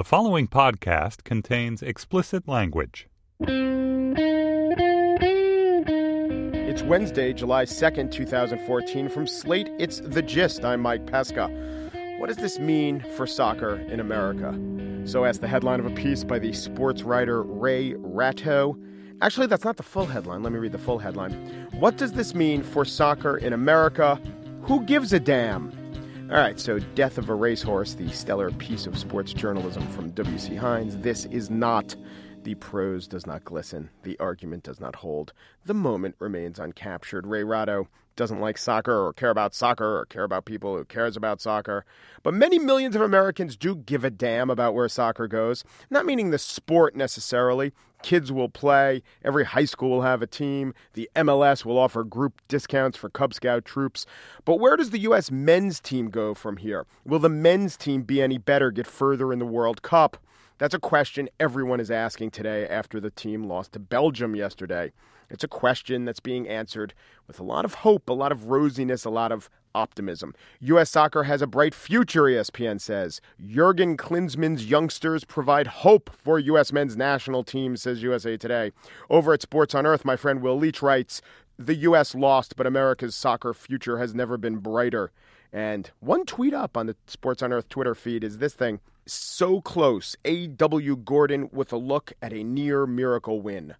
The following podcast contains explicit language. It's Wednesday, July 2nd, 2014. From Slate, it's The Gist. I'm Mike Pesca. What does this mean for soccer in America? So asks the headline of a piece by the sports writer Ray Ratto. Actually, that's not the full headline. Let me read the full headline. What does this mean for soccer in America? Who gives a damn? All right, so Death of a Racehorse, the stellar piece of sports journalism from W.C. Heinz. This is not. The prose does not glisten. The argument does not hold. The moment remains uncaptured. Ray Ratto doesn't like soccer or care about people who cares about soccer. But many millions of Americans do give a damn about where soccer goes. Not meaning the sport necessarily. Kids will play. Every high school will have a team. The MLS will offer group discounts for Cub Scout troops. But where does the U.S. men's team go from here? Will the men's team be any better, get further in the World Cup? That's a question everyone is asking today after the team lost to Belgium yesterday. It's a question that's being answered with a lot of hope, a lot of rosiness, a lot of optimism. U.S. soccer has a bright future, ESPN says. Jurgen Klinsmann's youngsters provide hope for U.S. men's national team, says USA Today. Over at Sports on Earth, my friend Will Leach writes, the U.S. lost, but America's soccer future has never been brighter. And one tweet up on the Sports on Earth Twitter feed is this thing, so close, A.W. Gordon with a look at a near miracle win.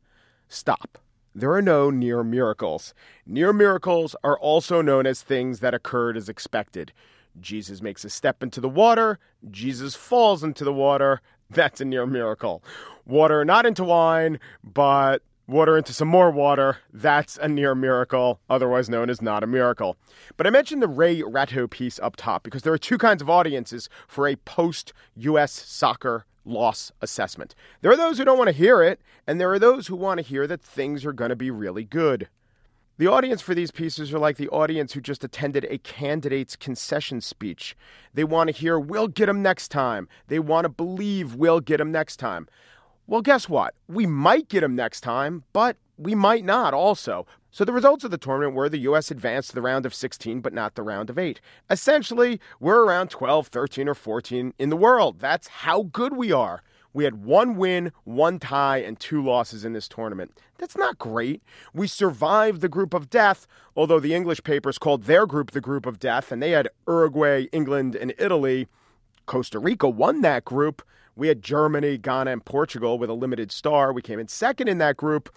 Stop. There are no near miracles. Near miracles are also known as things that occurred as expected. Jesus makes a step into the water. Jesus falls into the water. That's a near miracle. Water not into wine, but water into some more water. That's a near miracle, otherwise known as not a miracle. But I mentioned the Ray Ratto piece up top because there are two kinds of audiences for a post-U.S. soccer loss assessment. There are those who don't want to hear it, and there are those who want to hear that things are going to be really good. The audience for these pieces are like the audience who just attended a candidate's concession speech. They want to hear, we'll get them next time. They want to believe we'll get them next time. Well, guess what? We might get them next time, but we might not also. So the results of the tournament were the U.S. advanced to the round of 16, but not the round of 8. Essentially, we're around 12, 13, or 14 in the world. That's how good we are. We had one win, one tie, and two losses in this tournament. That's not great. We survived the group of death, although the English papers called their group the group of death, and they had Uruguay, England, and Italy. Costa Rica won that group. We had Germany, Ghana, and Portugal with a limited star. We came in second in that group,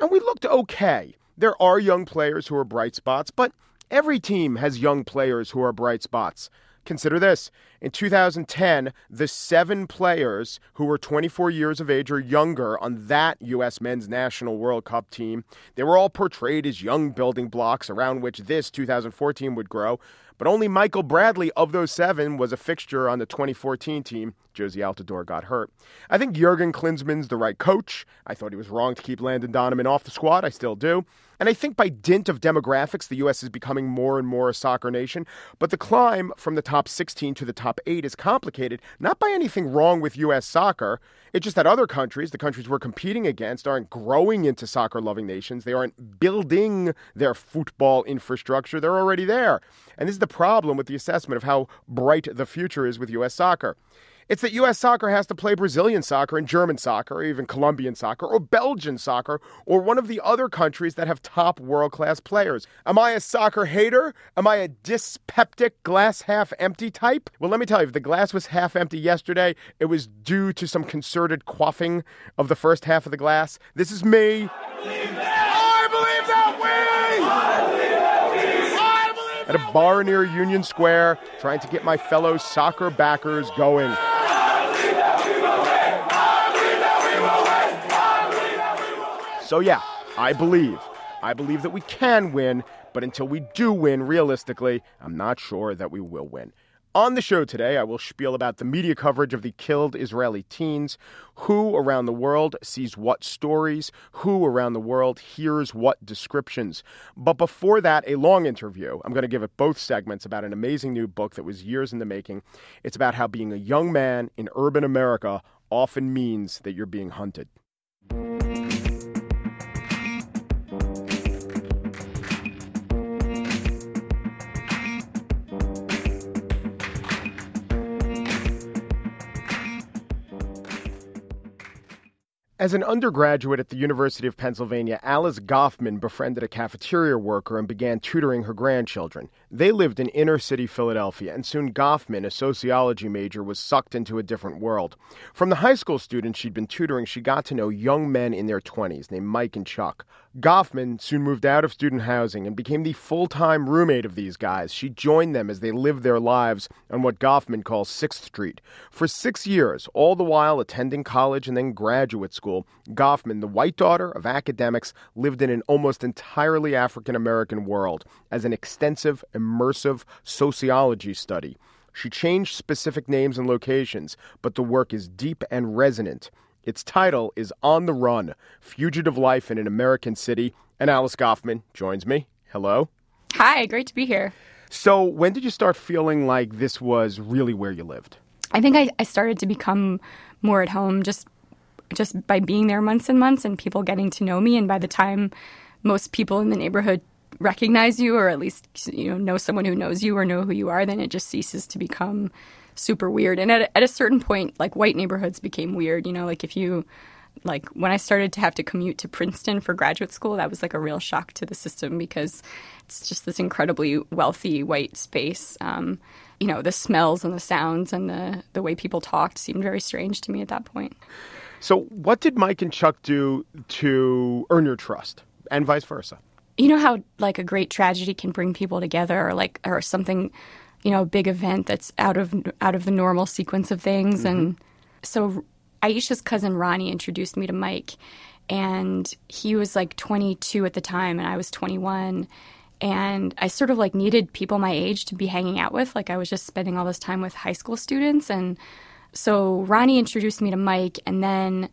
and we looked okay. There are young players who are bright spots, but every team has young players who are bright spots. Consider this. In 2010, the 7 players who were 24 years of age or younger on that U.S. Men's National World Cup team, they were all portrayed as young building blocks around which this 2014 would grow. But only Michael Bradley of those 7 was a fixture on the 2014 team. Josie Altidore got hurt. I think Jurgen Klinsmann's the right coach. I thought he was wrong to keep Landon Donovan off the squad. I still do. And I think by dint of demographics, the U.S. is becoming more and more a soccer nation. But the climb from the top 16 to the top 8 is complicated, not by anything wrong with U.S. soccer. It's just that other countries, the countries we're competing against, aren't growing into soccer-loving nations. They aren't building their football infrastructure. They're already there. And this is the problem with the assessment of how bright the future is with U.S. soccer. It's that U.S. soccer has to play Brazilian soccer and German soccer or even Colombian soccer or Belgian soccer or one of the other countries that have top world-class players. Am I a soccer hater? Am I a dyspeptic, glass-half-empty type? Well, let me tell you, if the glass was half-empty yesterday, it was due to some concerted quaffing of the first half of the glass. This is me. At a bar near Union Square, trying to get my fellow soccer backers going. So yeah, I believe. I believe that we can win, but until we do win, realistically, I'm not sure that we will win. On the show today, I will spiel about the media coverage of the killed Israeli teens, who around the world sees what stories, who around the world hears what descriptions. But before that, a long interview. I'm going to give it both segments about an amazing new book that was years in the making. It's about how being a young man in urban America often means that you're being hunted. As an undergraduate at the University of Pennsylvania, Alice Goffman befriended a cafeteria worker and began tutoring her grandchildren. They lived in inner-city Philadelphia, and soon Goffman, a sociology major, was sucked into a different world. From the high school students she'd been tutoring, she got to know young men in their 20s named Mike and Chuck. Goffman soon moved out of student housing and became the full-time roommate of these guys. She joined them as they lived their lives on what Goffman calls 6th Street. For 6 years, all the while attending college and then graduate school, Goffman, the white daughter of academics, lived in an almost entirely African-American world as an extensive, immersive sociology study. She changed specific names and locations, but the work is deep and resonant. Its title is On the Run: Fugitive Life in an American City, and Alice Goffman joins me. Hello. Hi, great to be here. So when did you start feeling like this was really where you lived? I think I started to become more at home just by being there months and months and people getting to know me. And by the time most people in the neighborhood recognize you, or at least know someone who knows you or know who you are, then it just ceases to become super weird. And at a certain point, like, white neighborhoods became weird, when I started to have to commute to Princeton for graduate school, that was like a real shock to the system because it's just this incredibly wealthy white space. The smells and the sounds and the way people talked seemed very strange to me at that point. So what did Mike and Chuck do to earn your trust, and vice versa? You know how, like, a great tragedy can bring people together, or something, a big event that's out of the normal sequence of things. Mm-hmm. And so Aisha's cousin Ronnie introduced me to Mike, and he was like 22 at the time, and I was 21. And I sort of needed people my age to be hanging out with. I was just spending all this time with high school students. And so Ronnie introduced me to Mike, and then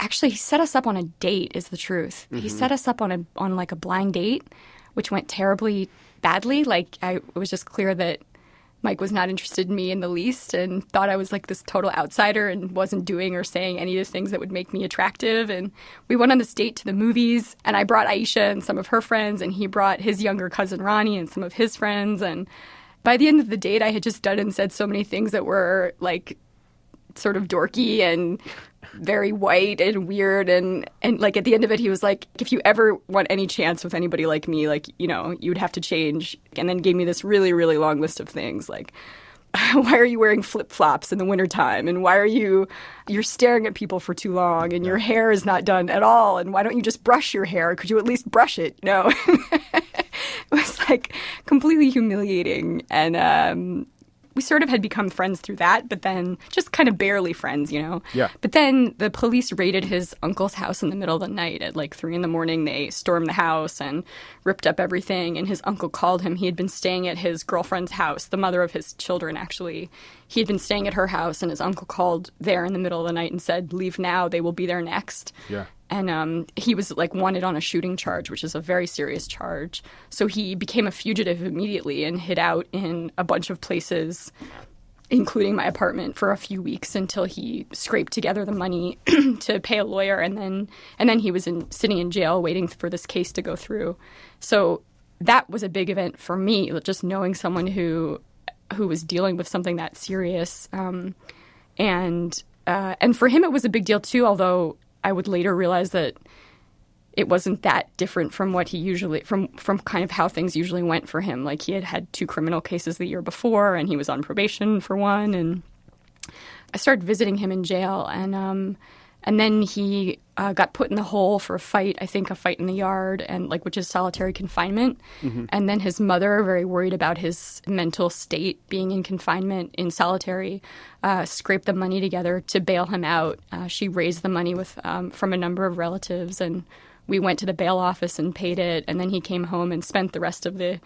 actually he set us up on a date is the truth. Mm-hmm. He set us up on a blind date, which went terribly badly. It was just clear that Mike was not interested in me in the least and thought I was this total outsider and wasn't doing or saying any of the things that would make me attractive. And we went on this date to the movies, and I brought Aisha and some of her friends, and he brought his younger cousin Ronnie and some of his friends. And by the end of the date, I had just done and said so many things that were sort of dorky and very white and weird, and at the end of it he was like, if you ever want any chance with anybody like me, you would have to change. And then gave me this really, really long list of things, why are you wearing flip-flops in the wintertime, and why are you're staring at people for too long, and your hair is not done at all, and why don't you just brush your hair, could you at least brush it? No. It was completely humiliating. And we sort of had become friends through that, but then just kind of barely friends, Yeah. But then the police raided his uncle's house in the middle of the night at 3 a.m. They stormed the house and ripped up everything, and his uncle called him. He had been staying at his girlfriend's house, the mother of his children, actually. He had been staying at her house, and his uncle called there in the middle of the night and said, leave now, they will be there next. Yeah. And he was wanted on a shooting charge, which is a very serious charge. So he became a fugitive immediately and hid out in a bunch of places, including my apartment, for a few weeks until he scraped together the money to pay a lawyer. And then he was sitting in jail waiting for this case to go through. So that was a big event for me, just knowing someone who was dealing with something that serious. And for him it was a big deal too, although I would later realize that it wasn't that different from what he usually from kind of how things usually went for him. He had 2 criminal cases the year before, and he was on probation for one. And I started visiting him in jail, and then he got put in the hole for a fight in the yard, and which is solitary confinement. Mm-hmm. And then his mother, very worried about his mental state being in confinement in solitary, scraped the money together to bail him out. She raised the money from a number of relatives, and we went to the bail office and paid it. And then he came home and spent the rest of the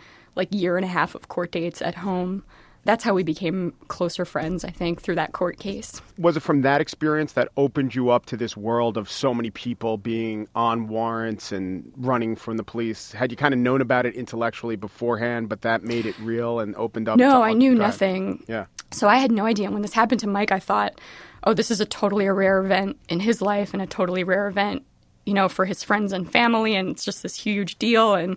year and a half of court dates at home. That's how we became closer friends, I think, through that court case. Was it from that experience that opened you up to this world of so many people being on warrants and running from the police? Had you kind of known about it intellectually beforehand, but that made it real and opened up? No, I knew nothing. Yeah. So I had no idea. When this happened to Mike, I thought, oh, this is a rare event in his life and a totally rare event, for his friends and family, and it's just this huge deal. And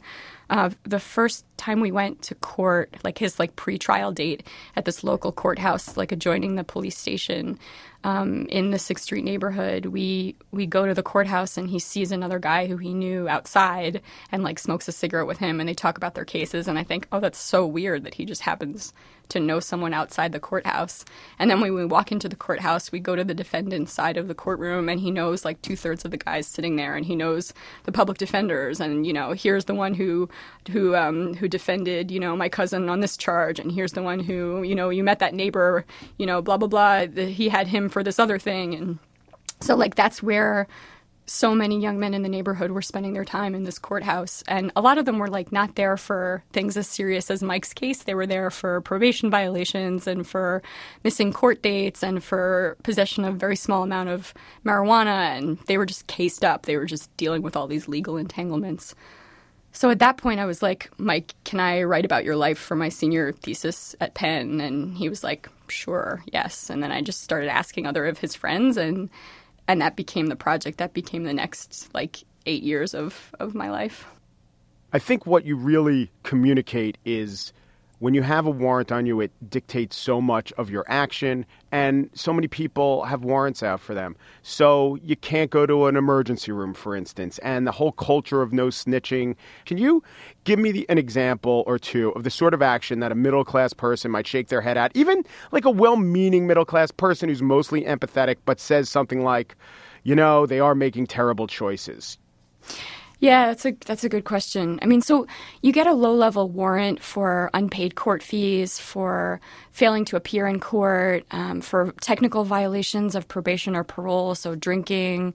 The first time we went to court, like his like pre-trial date at this local courthouse, like adjoining the police station in the 6th Street neighborhood, we go to the courthouse and he sees another guy who he knew outside and like smokes a cigarette with him and they talk about their cases. And I think, oh, that's so weird that he just happens to know someone outside the courthouse. And then when we walk into the courthouse, we go to the defendant's side of the courtroom and he knows like 2/3 of the guys sitting there and he knows the public defenders. And, you know, here's the one who defended, you know, my cousin on this charge. And here's the one who, you know, you met that neighbor, you know, blah, blah, blah. He had him for this other thing. And so like that's where so many young men in the neighborhood were spending their time in this courthouse. And a lot of them were like not there for things as serious as Mike's case. They were there for probation violations and for missing court dates and for possession of a very small amount of marijuana. And they were just cased up. They were just dealing with all these legal entanglements. So at that point, I was like, Mike, can I write about your life for my senior thesis at Penn? And he was like, sure, yes. And then I just started asking other of his friends, and that became the project. That became the next, like, 8 years of my life. I think what you really communicate is when you have a warrant on you, it dictates so much of your action, and so many people have warrants out for them. So you can't go to an emergency room, for instance, and the whole culture of no snitching. Can you give me an example or two of the sort of action that a middle-class person might shake their head at, even like a well-meaning middle-class person who's mostly empathetic but says something like, you know, they are making terrible choices? Yeah, that's a good question. I mean, so you get a low-level warrant for unpaid court fees, for failing to appear in court, for technical violations of probation or parole, so drinking,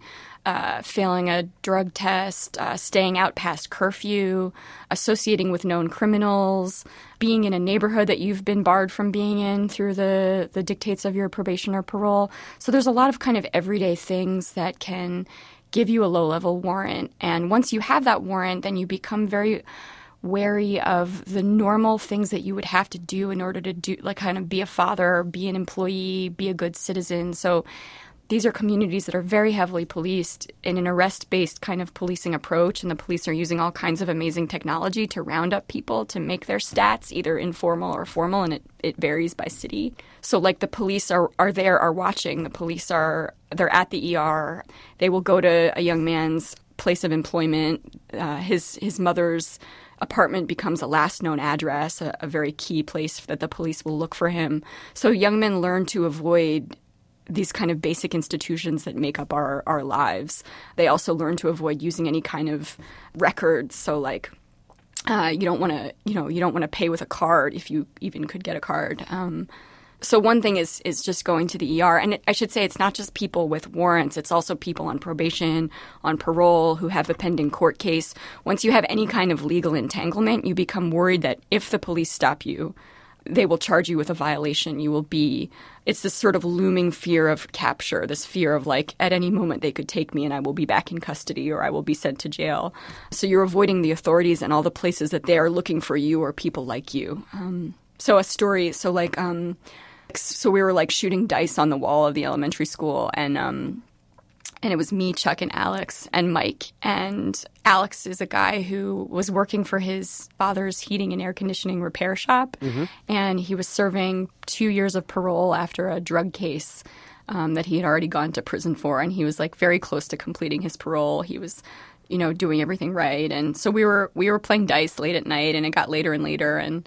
failing a drug test, staying out past curfew, associating with known criminals, being in a neighborhood that you've been barred from being in through the dictates of your probation or parole. So there's a lot of kind of everyday things that can give you a low-level warrant. And once you have that warrant, then you become very wary of the normal things that you would have to do in order to do, like, kind of be a father, be an employee, be a good citizen. So these are communities that are very heavily policed in an arrest-based kind of policing approach, and the police are using all kinds of amazing technology to round up people, to make their stats, either informal or formal, and it varies by city. So, like, the police are watching. The police they're at the ER. They will go to a young man's place of employment. His mother's apartment becomes a last known address, a very key place that the police will look for him. So young men learn to avoid these kind of basic institutions that make up our lives. They also learn to avoid using any kind of records. So, like, you don't want to pay with a card if you even could get a card. So one thing is just going to the ER. And I should say it's not just people with warrants. It's also people on probation, on parole, who have a pending court case. Once you have any kind of legal entanglement, you become worried that if the police stop you, they will charge you with a violation. It's this sort of looming fear of capture, this fear of, like, at any moment they could take me and I will be back in custody or I will be sent to jail. So you're avoiding the authorities and all the places that they are looking for you or people like you. So we were, like, shooting dice on the wall of the elementary school, and it was me, Chuck, and Alex, and Mike. And Alex is a guy who was working for his father's heating and air conditioning repair shop, and he was serving 2 years of parole after a drug case that he had already gone to prison for, and he was, like, very close to completing his parole. He was, you know, doing everything right. And so we were playing dice late at night, and it got later and later, and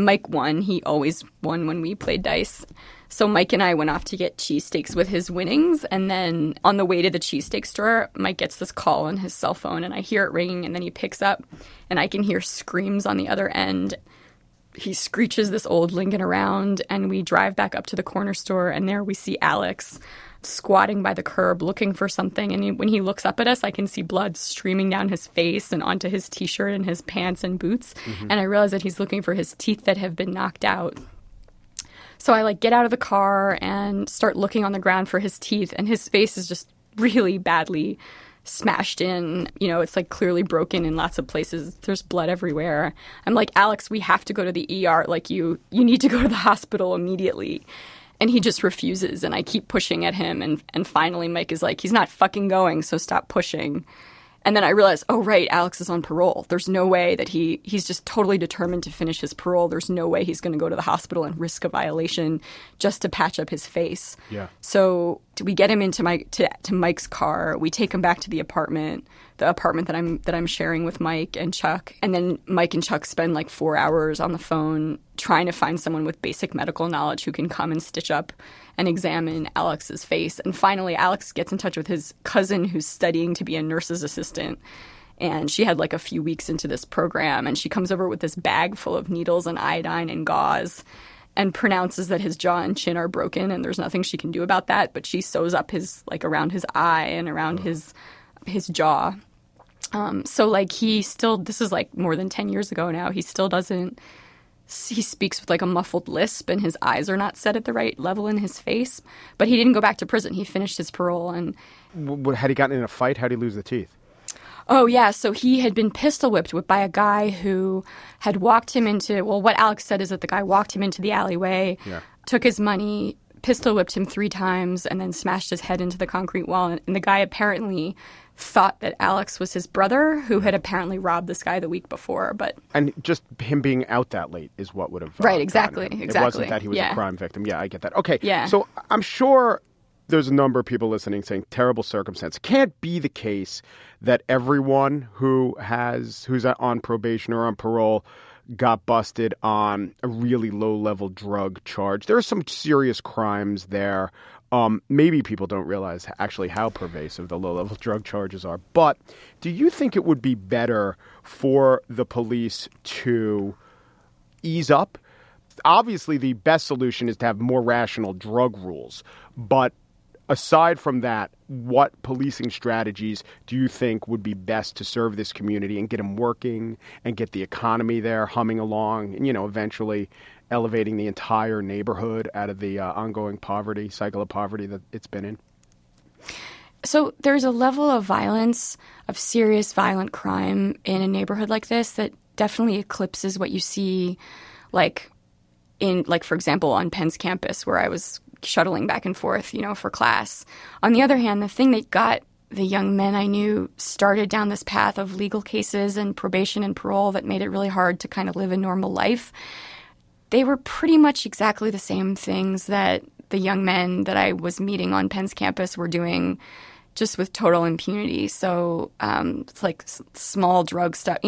Mike won. He always won when we played dice. So Mike and I went off to get cheesesteaks with his winnings, and then on the way to the cheesesteak store, Mike gets this call on his cell phone, and I hear it ringing, and then he picks up, and I can hear screams on the other end. He screeches this old Lincoln around, and we drive back up to the corner store, and there we see Alex squatting by the curb looking for something, and when he looks up at us, I can see blood streaming down his face and onto his T-shirt and his pants and boots, and I realize that he's looking for his teeth that have been knocked out. So I, like, get out of the car and start looking on the ground for his teeth, and his face is just really badly smashed in. You know, it's, like, clearly broken in lots of places. There's blood everywhere. I'm like, Alex, we have to go to the ER. Like, you need to go to the hospital immediately. And he just refuses, and I keep pushing at him, and finally Mike is like, he's not fucking going, so stop pushing. And then I realized, oh, right, Alex is on parole. There's no way that he's just totally determined to finish his parole. There's no way he's going to go to the hospital and risk a violation just to patch up his face. Yeah. So we get him into to Mike's car. We take him back to the apartment that I'm sharing with Mike and Chuck. And then Mike and Chuck spend like 4 hours on the phone trying to find someone with basic medical knowledge who can come and stitch up and examine Alex's face. And finally, Alex gets in touch with his cousin who's studying to be a nurse's assistant. And she had like a few weeks into this program. And she comes over with this bag full of needles and iodine and gauze and pronounces that his jaw and chin are broken and there's nothing she can do about that. But she sews up his like around his eye and around his jaw. So, like, he still – this is, like, more than 10 years ago now. He still doesn't – he speaks with, like, a muffled lisp and his eyes are not set at the right level in his face. But he didn't go back to prison. He finished his parole and – Had he gotten in a fight? How'd he lose the teeth? Oh, yeah. So he had been pistol whipped by a guy who had walked him into – well, what Alex said is that the guy walked him into the alleyway, took his money, pistol whipped him 3 times, and then smashed his head into the concrete wall. And the guy apparently – thought that Alex was his brother who had apparently robbed this guy the week before. And just him being out that late is what would have... Right, exactly. It wasn't that he was a crime victim. Yeah, I get that. Okay, so I'm sure there's a number of people listening saying terrible circumstance. Can't be the case that everyone who's on probation or on parole got busted on a really low-level drug charge. There are some serious crimes there. Maybe people don't realize actually how pervasive the low-level drug charges are. But do you think it would be better for the police to ease up? Obviously, the best solution is to have more rational drug rules. But aside from that, what policing strategies do you think would be best to serve this community and get them working and get the economy there humming along and, eventually elevating the entire neighborhood out of the ongoing poverty, cycle of poverty that it's been in? So there's a level of violence, of serious violent crime in a neighborhood like this that definitely eclipses what you see, for example, on Penn's campus where I was shuttling back and forth, for class. On the other hand, the thing that got the young men I knew started down this path of legal cases and probation and parole that made it really hard to kind of live a normal life, they were pretty much exactly the same things that the young men that I was meeting on Penn's campus were doing just with total impunity. So it's like small drug stuff,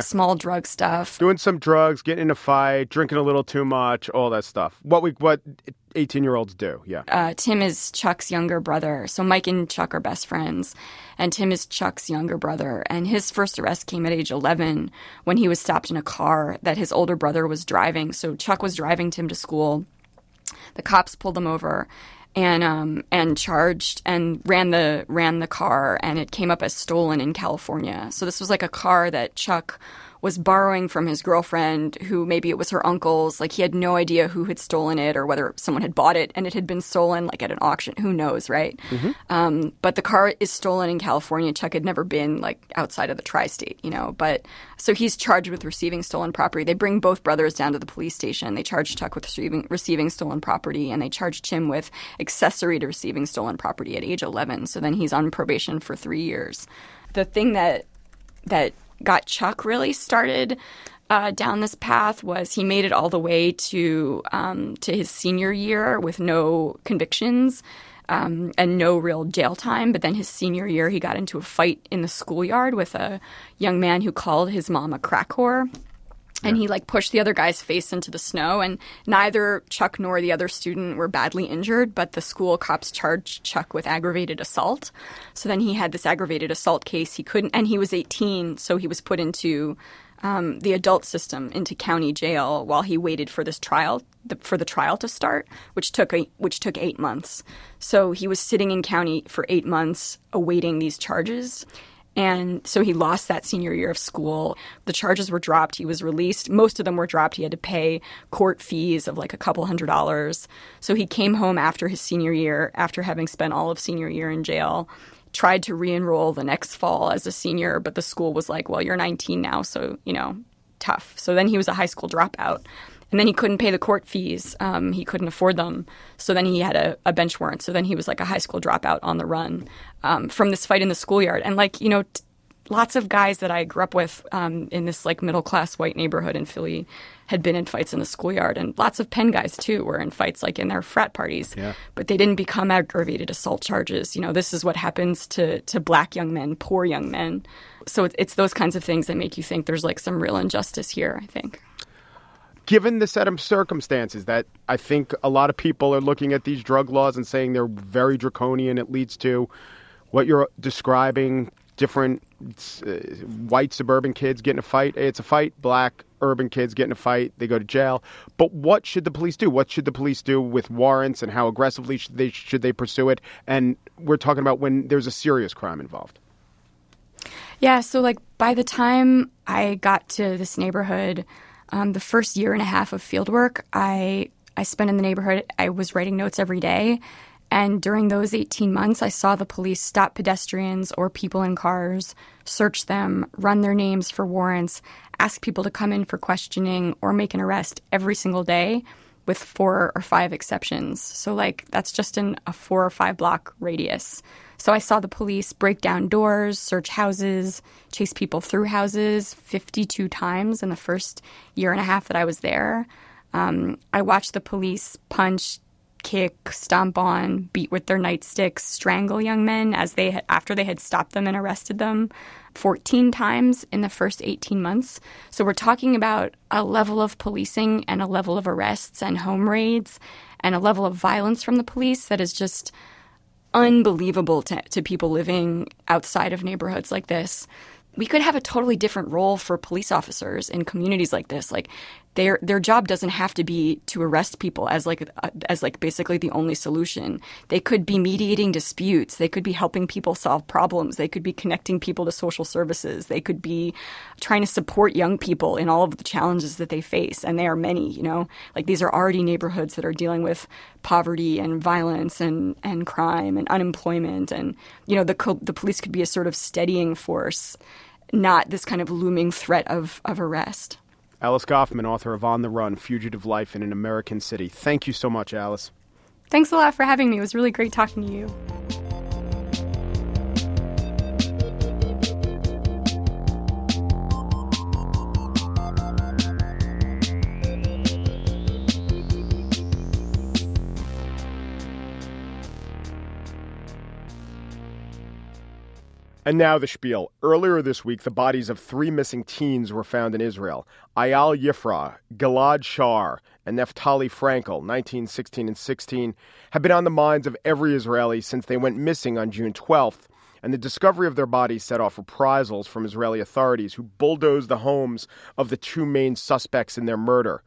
small drug stuff. Doing some drugs, getting in a fight, drinking a little too much, all that stuff. What 18-year-olds do, yeah. Tim is Chuck's younger brother. So Mike and Chuck are best friends. And Tim is Chuck's younger brother. And his first arrest came at age 11 when he was stopped in a car that his older brother was driving. So Chuck was driving Tim to school. The cops pulled him over and charged and ran the car, and it came up as stolen in California. So this was like a car that Chuck was borrowing from his girlfriend, who maybe it was her uncle's. Like, he had no idea who had stolen it or whether someone had bought it, and it had been stolen like at an auction. Who knows, right? Mm-hmm. But the car is stolen in California. Chuck had never been like outside of the tri-state, But so he's charged with receiving stolen property. They bring both brothers down to the police station. They charge Chuck with receiving stolen property, and they charge Tim with accessory to receiving stolen property at age 11. So then he's on probation for 3 years. The thing that got Chuck really started down this path was he made it all the way to his senior year with no convictions and no real jail time. But then his senior year, he got into a fight in the schoolyard with a young man who called his mom a crack whore. And he, pushed the other guy's face into the snow. And neither Chuck nor the other student were badly injured, but the school cops charged Chuck with aggravated assault. So then he had this aggravated assault case. He couldn't – and he was 18, so he was put into the adult system, into county jail, while he waited for this trial for the trial to start, which took 8 months. So he was sitting in county for 8 months awaiting these charges. And so he lost that senior year of school. The charges were dropped. He was released. Most of them were dropped. He had to pay court fees of a couple $100s. So he came home after his senior year, after having spent all of senior year in jail, tried to re-enroll the next fall as a senior. But the school was like, well, you're 19 now, so, tough. So then he was a high school dropout. And then he couldn't pay the court fees. He couldn't afford them. So then he had a bench warrant. So then he was like a high school dropout on the run from this fight in the schoolyard. And lots of guys that I grew up with in this like middle class white neighborhood in Philly had been in fights in the schoolyard, and lots of Penn guys too were in fights like in their frat parties. Yeah. But they didn't become aggravated assault charges. You know, this is what happens to black young men, poor young men. So it's those kinds of things that make you think there's like some real injustice here, I think. Given the set of circumstances that I think a lot of people are looking at these drug laws and saying they're very draconian, it leads to what you're describing, different white suburban kids get in a fight. It's a fight. Black urban kids get in a fight. They go to jail. But what should the police do? What should the police do with warrants, and how aggressively should they pursue it? And we're talking about when there's a serious crime involved. Yeah. So like by the time I got to this neighborhood, the first year and a half of field work I spent in the neighborhood, I was writing notes every day. And during those 18 months, I saw the police stop pedestrians or people in cars, search them, run their names for warrants, ask people to come in for questioning or make an arrest every single day with 4 or 5 exceptions. So like that's just in a 4 or 5 block radius. So I saw the police break down doors, search houses, chase people through houses 52 times in the first year and a half that I was there. I watched the police punch, kick, stomp on, beat with their nightsticks, strangle young men after they had stopped them and arrested them 14 times in the first 18 months. So we're talking about a level of policing and a level of arrests and home raids and a level of violence from the police that is just unbelievable to people living outside of neighborhoods like this. We could have a totally different role for police officers in communities like this. Like their job doesn't have to be to arrest people as basically the only solution. They could be mediating disputes. They could be helping people solve problems. They could be connecting people to social services. They could be trying to support young people in all of the challenges that they face. And they are many, you know, like these are already neighborhoods that are dealing with poverty and violence and crime and unemployment. And, you know, the police could be a sort of steadying force, not this kind of looming threat of arrest. Alice Goffman, author of On the Run: Fugitive Life in an American City. Thank you so much, Alice. Thanks a lot for having me. It was really great talking to you. And now the spiel. Earlier this week, the bodies of 3 missing teens were found in Israel. Eyal Yifrah, Gilad Shaer, and Naftali Frenkel, 19, 16, and 16, have been on the minds of every Israeli since they went missing on June 12th. And the discovery of their bodies set off reprisals from Israeli authorities who bulldozed the homes of the 2 main suspects in their murder.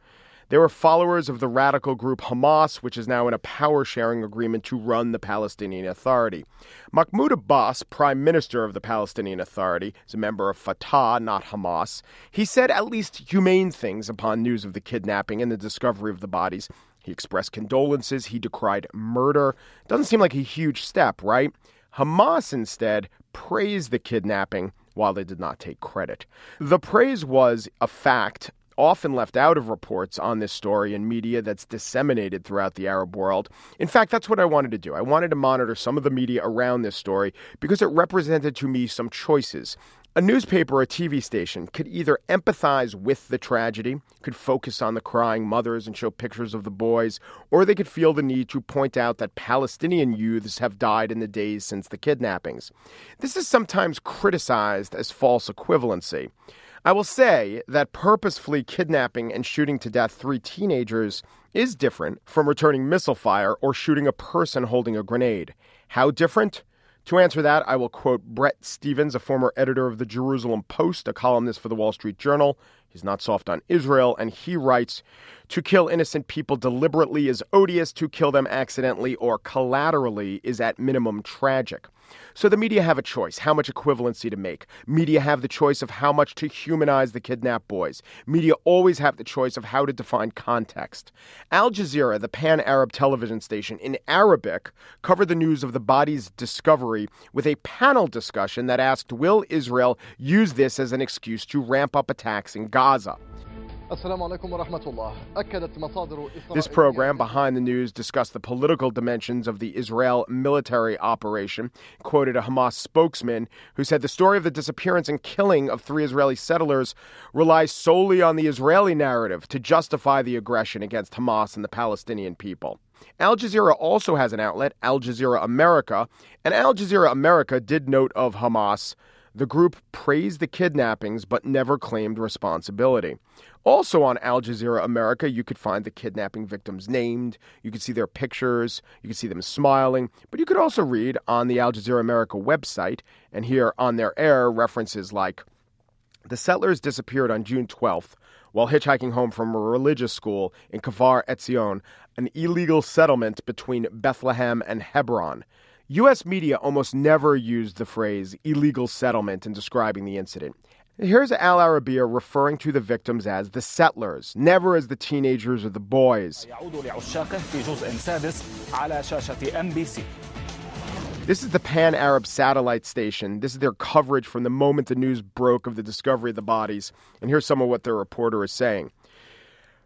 They were followers of the radical group Hamas, which is now in a power-sharing agreement to run the Palestinian Authority. Mahmoud Abbas, prime minister of the Palestinian Authority, is a member of Fatah, not Hamas. He said at least humane things upon news of the kidnapping and the discovery of the bodies. He expressed condolences. He decried murder. Doesn't seem like a huge step, right? Hamas instead praised the kidnapping, while they did not take credit. The praise was a fact often left out of reports on this story in media that's disseminated throughout the Arab world. In fact, that's what I wanted to do. I wanted to monitor some of the media around this story because it represented to me some choices. A newspaper or TV station could either empathize with the tragedy, could focus on the crying mothers and show pictures of the boys, or they could feel the need to point out that Palestinian youths have died in the days since the kidnappings. This is sometimes criticized as false equivalency. I will say that purposefully kidnapping and shooting to death 3 teenagers is different from returning missile fire or shooting a person holding a grenade. How different? To answer that, I will quote Brett Stevens, a former editor of the Jerusalem Post, a columnist for the Wall Street Journal. He's not soft on Israel, and he writes, "To kill innocent people deliberately is odious. To kill them accidentally or collaterally is at minimum tragic." So the media have a choice how much equivalency to make. Media have the choice of how much to humanize the kidnapped boys. Media always have the choice of how to define context. Al Jazeera, the pan-Arab television station, in Arabic, covered the news of the body's discovery with a panel discussion that asked, will Israel use this as an excuse to ramp up attacks in Gaza? This program, Behind the News, discussed the political dimensions of the Israel military operation, quoted a Hamas spokesman who said the story of the disappearance and killing of 3 Israeli settlers relies solely on the Israeli narrative to justify the aggression against Hamas and the Palestinian people. Al Jazeera also has an outlet, Al Jazeera America, and Al Jazeera America did note of Hamas. The group praised the kidnappings but never claimed responsibility. Also on Al Jazeera America, you could find the kidnapping victims named, you could see their pictures, you could see them smiling, but you could also read on the Al Jazeera America website and hear on their air references like, the settlers disappeared on June 12th while hitchhiking home from a religious school in Kfar Etzion, an illegal settlement between Bethlehem and Hebron. U.S. media almost never used the phrase illegal settlement in describing the incident. Here's Al Arabiya referring to the victims as the settlers, never as the teenagers or the boys. This is the Pan-Arab satellite station. This is their coverage from the moment the news broke of the discovery of the bodies. And here's some of what their reporter is saying.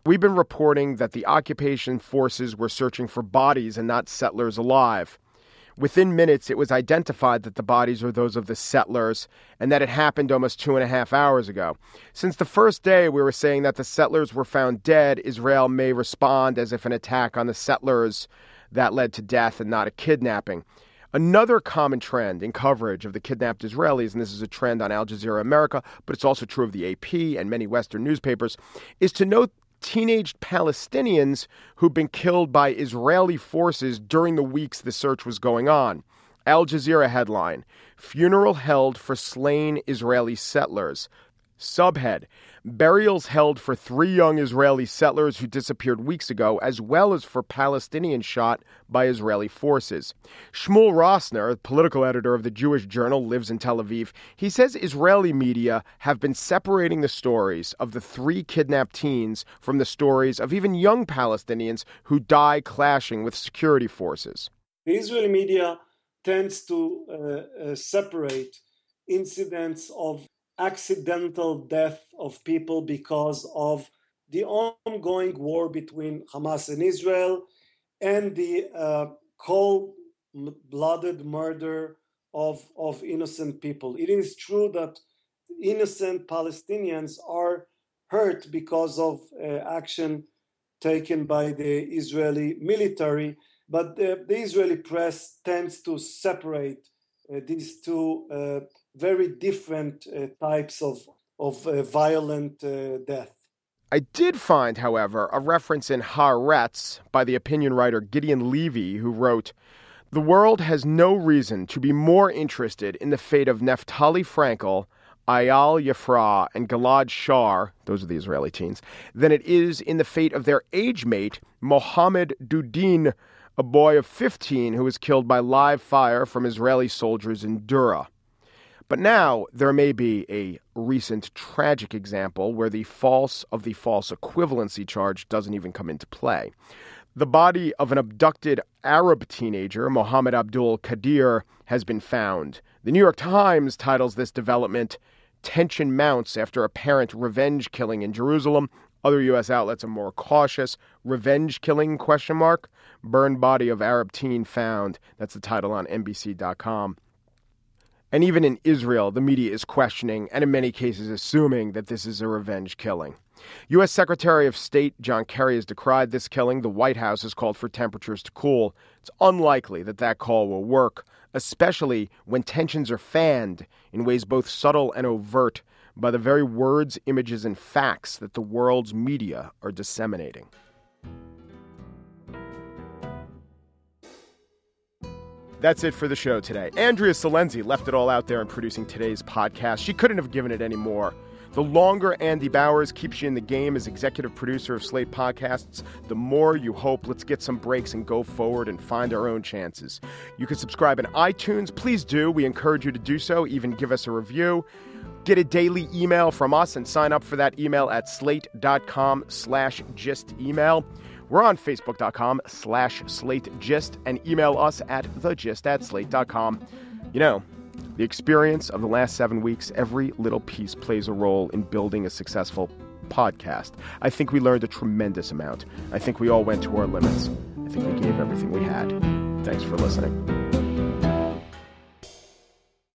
We've been reporting that the occupation forces were searching for bodies and not settlers alive. Within minutes, it was identified that the bodies were those of the settlers and that it happened almost 2.5 hours ago. Since the first day we were saying that the settlers were found dead, Israel may respond as if an attack on the settlers that led to death and not a kidnapping. Another common trend in coverage of the kidnapped Israelis, and this is a trend on Al Jazeera America, but it's also true of the AP and many Western newspapers, is to note teenage Palestinians who've been killed by Israeli forces during the weeks the search was going on. Al Jazeera headline, funeral held for slain Israeli settlers. Subhead, burials held for 3 young Israeli settlers who disappeared weeks ago, as well as for Palestinians shot by Israeli forces. Shmuel Rosner, political editor of the Jewish Journal, lives in Tel Aviv. He says Israeli media have been separating the stories of the 3 kidnapped teens from the stories of even young Palestinians who die clashing with security forces. The Israeli media tends to separate incidents of accidental death of people because of the ongoing war between Hamas and Israel and the cold-blooded murder of innocent people. It is true that innocent Palestinians are hurt because of action taken by the Israeli military, but the Israeli press tends to separate these two very different types of violent death. I did find, however, a reference in Haaretz by the opinion writer Gideon Levy, who wrote, the world has no reason to be more interested in the fate of Naftali Frenkel, Eyal Yifrah, and Gilad Shaer, those are the Israeli teens, than it is in the fate of their age mate, Mohammed Dudin, a boy of 15 who was killed by live fire from Israeli soldiers in Dura. But now there may be a recent tragic example where the false of the false equivalency charge doesn't even come into play. The body of an abducted Arab teenager, Mohammed Abdul Qadir, has been found. The New York Times titles this development, Tension Mounts After Apparent Revenge Killing in Jerusalem. Other U.S. outlets are more cautious. Revenge killing, ? Burned body of Arab teen found. That's the title on NBC.com. And even in Israel, the media is questioning and in many cases assuming that this is a revenge killing. U.S. Secretary of State John Kerry has decried this killing. The White House has called for temperatures to cool. It's unlikely that that call will work, especially when tensions are fanned in ways both subtle and overt by the very words, images, and facts that the world's media are disseminating. That's it for the show today. Andrea Salenzi left it all out there in producing today's podcast. She couldn't have given it any more. The longer Andy Bowers keeps you in the game as executive producer of Slate Podcasts, the more you hope, let's get some breaks and go forward and find our own chances. You can subscribe in iTunes. Please do. We encourage you to do so. Even give us a review. Get a daily email from us and sign up for that email at slate.com/gist email. We're on Facebook.com/SlateGist and email us at thegist@slate.com. You know, the experience of the last 7 weeks, every little piece plays a role in building a successful podcast. I think we learned a tremendous amount. I think we all went to our limits. I think we gave everything we had. Thanks for listening.